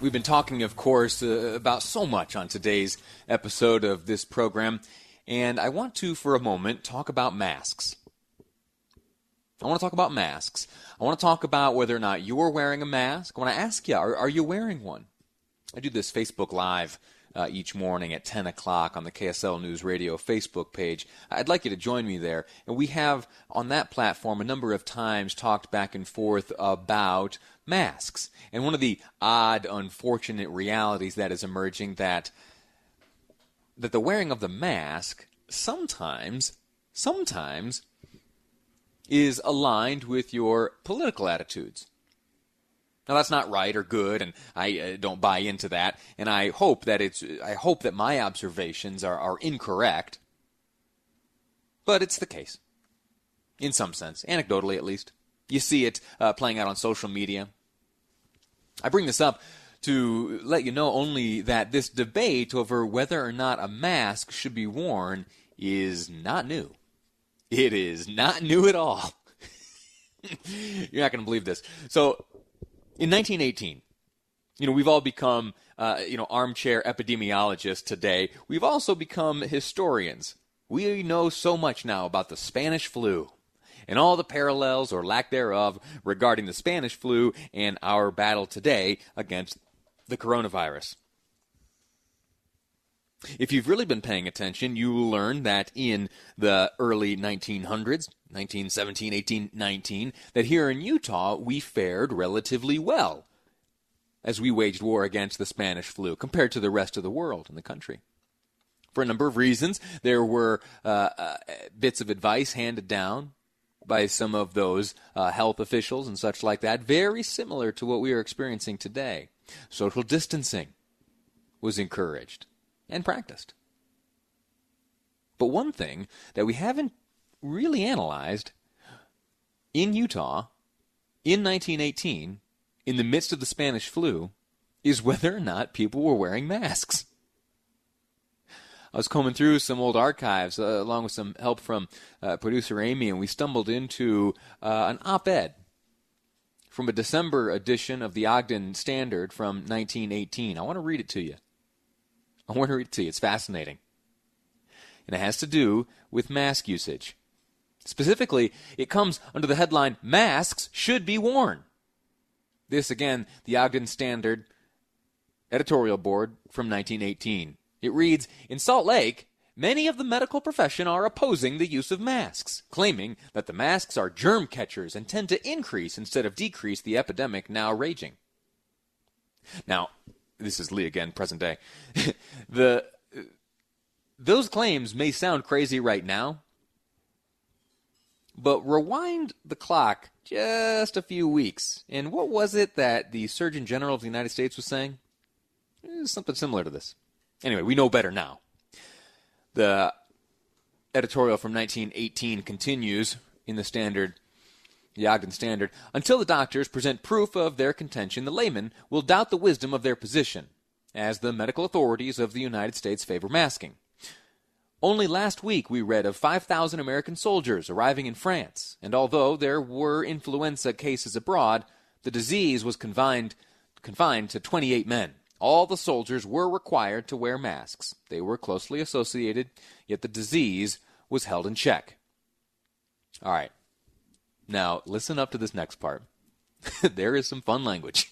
We've been talking, of course, about so much on today's episode of this program, and I want to, for a moment, talk about masks. I want to talk about whether or not you're wearing a mask. I want to ask you, are you wearing one? I do this Facebook Live each morning at 10 o'clock on the KSL News Radio Facebook page. I'd like you to join me there. And we have, on that platform, a number of times talked back and forth about masks. And one of the odd, unfortunate realities that is emerging that the wearing of the mask sometimes is aligned with your political attitudes. Now, that's not right or good, and I don't buy into that, and I hope that my observations are incorrect, but it's the case, in some sense, anecdotally at least. You see it playing out on social media. I bring this up to let you know only that this debate over whether or not a mask should be worn is not new. It is not new at all. You're not going to believe this. So, in 1918, we've all become, armchair epidemiologists today. We've also become historians. We know so much now about the Spanish flu and all the parallels or lack thereof regarding the Spanish flu and our battle today against the coronavirus. If you've really been paying attention, you will learn that in the early 1900s, 1917, 18, 19, that here in Utah we fared relatively well as we waged war against the Spanish flu compared to the rest of the world and the country. For a number of reasons, there were bits of advice handed down by some of those health officials and such like that, very similar to what we are experiencing today. Social distancing was encouraged and practiced. But one thing that we haven't really analyzed in Utah in 1918, in the midst of the Spanish flu, is whether or not people were wearing masks. I was combing through some old archives along with some help from producer Amy, and we stumbled into an op-ed from a December edition of the Ogden Standard from 1918. I want to read it to you. It's fascinating. And it has to do with mask usage. Specifically, it comes under the headline, Masks Should Be Worn. This, again, the Ogden Standard editorial board from 1918. It reads, in Salt Lake, many of the medical profession are opposing the use of masks, claiming that the masks are germ catchers and tend to increase instead of decrease the epidemic now raging. Now, this is Lee again, present day. Those claims may sound crazy right now, but rewind the clock just a few weeks, and what was it that the Surgeon General of the United States was saying? Something similar to this. Anyway, we know better now. The editorial from 1918 continues in the Standard. The Ogden Standard, until the doctors present proof of their contention, the layman will doubt the wisdom of their position, as the medical authorities of the United States favor masking. Only last week we read of 5,000 American soldiers arriving in France, and although there were influenza cases abroad, the disease was confined to 28 men. All the soldiers were required to wear masks. They were closely associated, yet the disease was held in check. All right. Now, listen up to this next part. There is some fun language.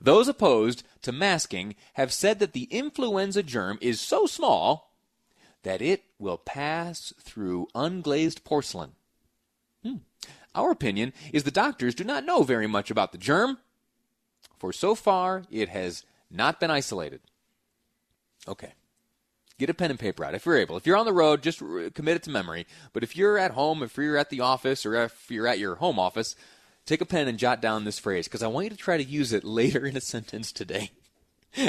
Those opposed to masking have said that the influenza germ is so small that it will pass through unglazed porcelain. Our opinion is the doctors do not know very much about the germ, for so far it has not been isolated. Okay. Get a pen and paper out if you're able. If you're on the road, just commit it to memory. But if you're at home, if you're at the office, or if you're at your home office, take a pen and jot down this phrase, because I want you to try to use it later in a sentence today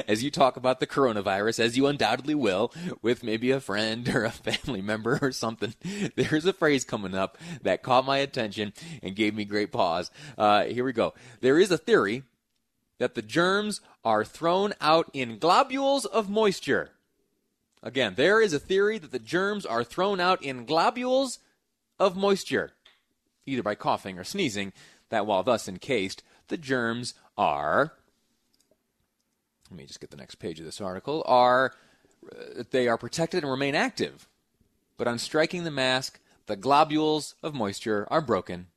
as you talk about the coronavirus, as you undoubtedly will, with maybe a friend or a family member or something. There's a phrase coming up that caught my attention and gave me great pause. Here we go. There is a theory that the germs are thrown out in globules of moisture. Again, there is a theory that the germs are thrown out in globules of moisture, either by coughing or sneezing, that while thus encased, the germs are, let me just get the next page of this article, they are protected and remain active. But on striking the mask, the globules of moisture are broken,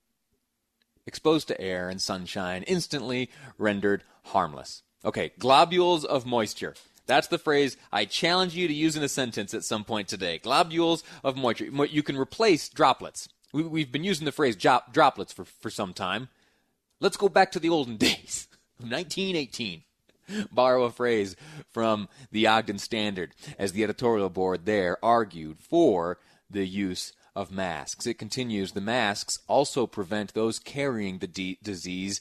exposed to air and sunshine, instantly rendered harmless. Okay, globules of moisture. That's the phrase I challenge you to use in a sentence at some point today. Globules of moisture. You can replace droplets. We've been using the phrase droplets for some time. Let's go back to the olden days of 1918. Borrow a phrase from the Ogden Standard as the editorial board there argued for the use of masks. It continues, the masks also prevent those carrying the disease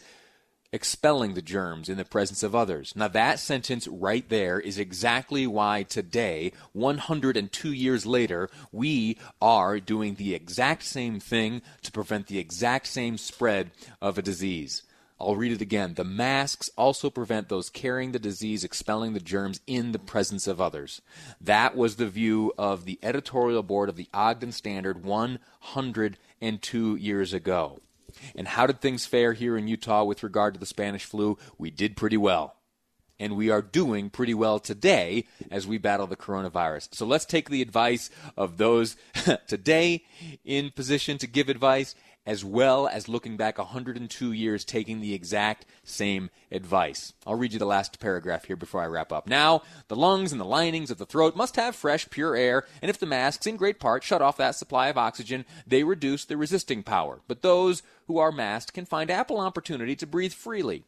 expelling the germs in the presence of others. Now that sentence right there is exactly why today, 102 years later, we are doing the exact same thing to prevent the exact same spread of a disease. I'll read it again. The masks also prevent those carrying the disease expelling the germs in the presence of others. That was the view of the editorial board of the Ogden Standard 102 years ago. And how did things fare here in Utah with regard to the Spanish flu? We did pretty well. And we are doing pretty well today as we battle the coronavirus. So let's take the advice of those today in position to give advice, as well as looking back 102 years, taking the exact same advice. I'll read you the last paragraph here before I wrap up. Now, the lungs and the linings of the throat must have fresh, pure air, and if the masks, in great part, shut off that supply of oxygen, they reduce the resisting power. But those who are masked can find ample opportunity to breathe freely,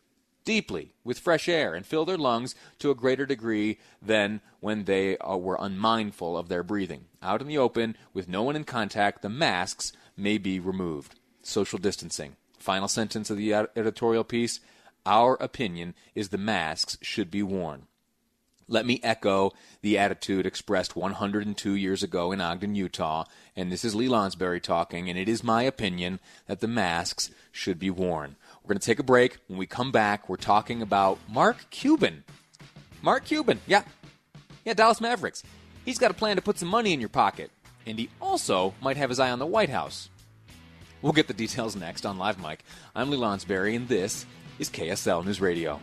deeply, with fresh air, and fill their lungs to a greater degree than when they were unmindful of their breathing. Out in the open, with no one in contact, the masks may be removed. Social distancing. Final sentence of the editorial piece. Our opinion is the masks should be worn. Let me echo the attitude expressed 102 years ago in Ogden, Utah, and this is Lee Lonsberry talking, and it is my opinion that the masks should be worn. We're going to take a break. When we come back, we're talking about Mark Cuban. Mark Cuban, yeah, Dallas Mavericks. He's got a plan to put some money in your pocket, and he also might have his eye on the White House. We'll get the details next on Live Mike. I'm Lee Lonsberry, and this is KSL News Radio.